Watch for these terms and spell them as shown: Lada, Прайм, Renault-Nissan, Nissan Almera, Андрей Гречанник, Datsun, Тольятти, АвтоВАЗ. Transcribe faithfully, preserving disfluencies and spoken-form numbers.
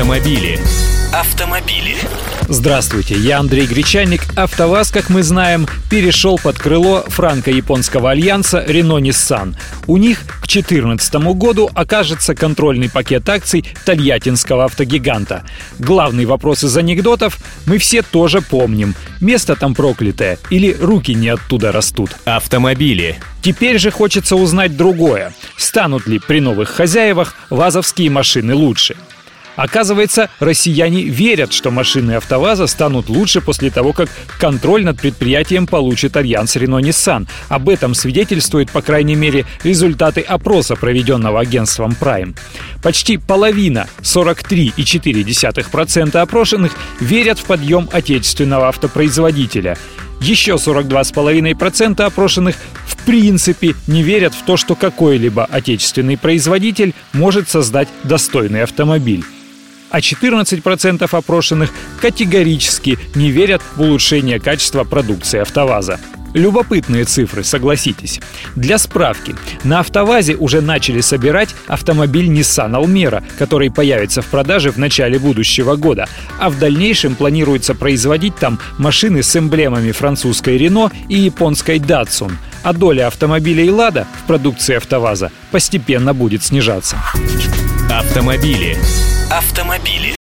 Автомобили. Автомобили. Здравствуйте, я Андрей Гречанник. АвтоВАЗ, как мы знаем, перешел под крыло франко-японского альянса Renault-Nissan. У них к две тысячи четырнадцатому году окажется контрольный пакет акций тольяттинского автогиганта. Главный вопрос из анекдотов мы все тоже помним. Место там проклятое или руки не оттуда растут. Автомобили. Теперь же хочется узнать другое. Станут ли при новых хозяевах вазовские машины лучше? Оказывается, россияне верят, что машины АвтоВАЗа станут лучше после того, как контроль над предприятием получит альянс Renault-Nissan. Об этом свидетельствуют, по крайней мере, результаты опроса, проведенного агентством Прайм. Почти половина, сорок три целых четыре десятых процента опрошенных, верят в подъем отечественного автопроизводителя. Еще сорок два целых пять десятых процента опрошенных в принципе не верят в то, что какой-либо отечественный производитель может создать достойный автомобиль. А четырнадцать процентов опрошенных категорически не верят в улучшение качества продукции АвтоВАЗа. Любопытные цифры, согласитесь. Для справки, на АвтоВАЗе уже начали собирать автомобиль Nissan Almera, который появится в продаже в начале будущего года, а в дальнейшем планируется производить там машины с эмблемами французской Renault и японской Datsun, а доля автомобилей Lada в продукции АвтоВАЗа постепенно будет снижаться. Автомобили. Автомобили.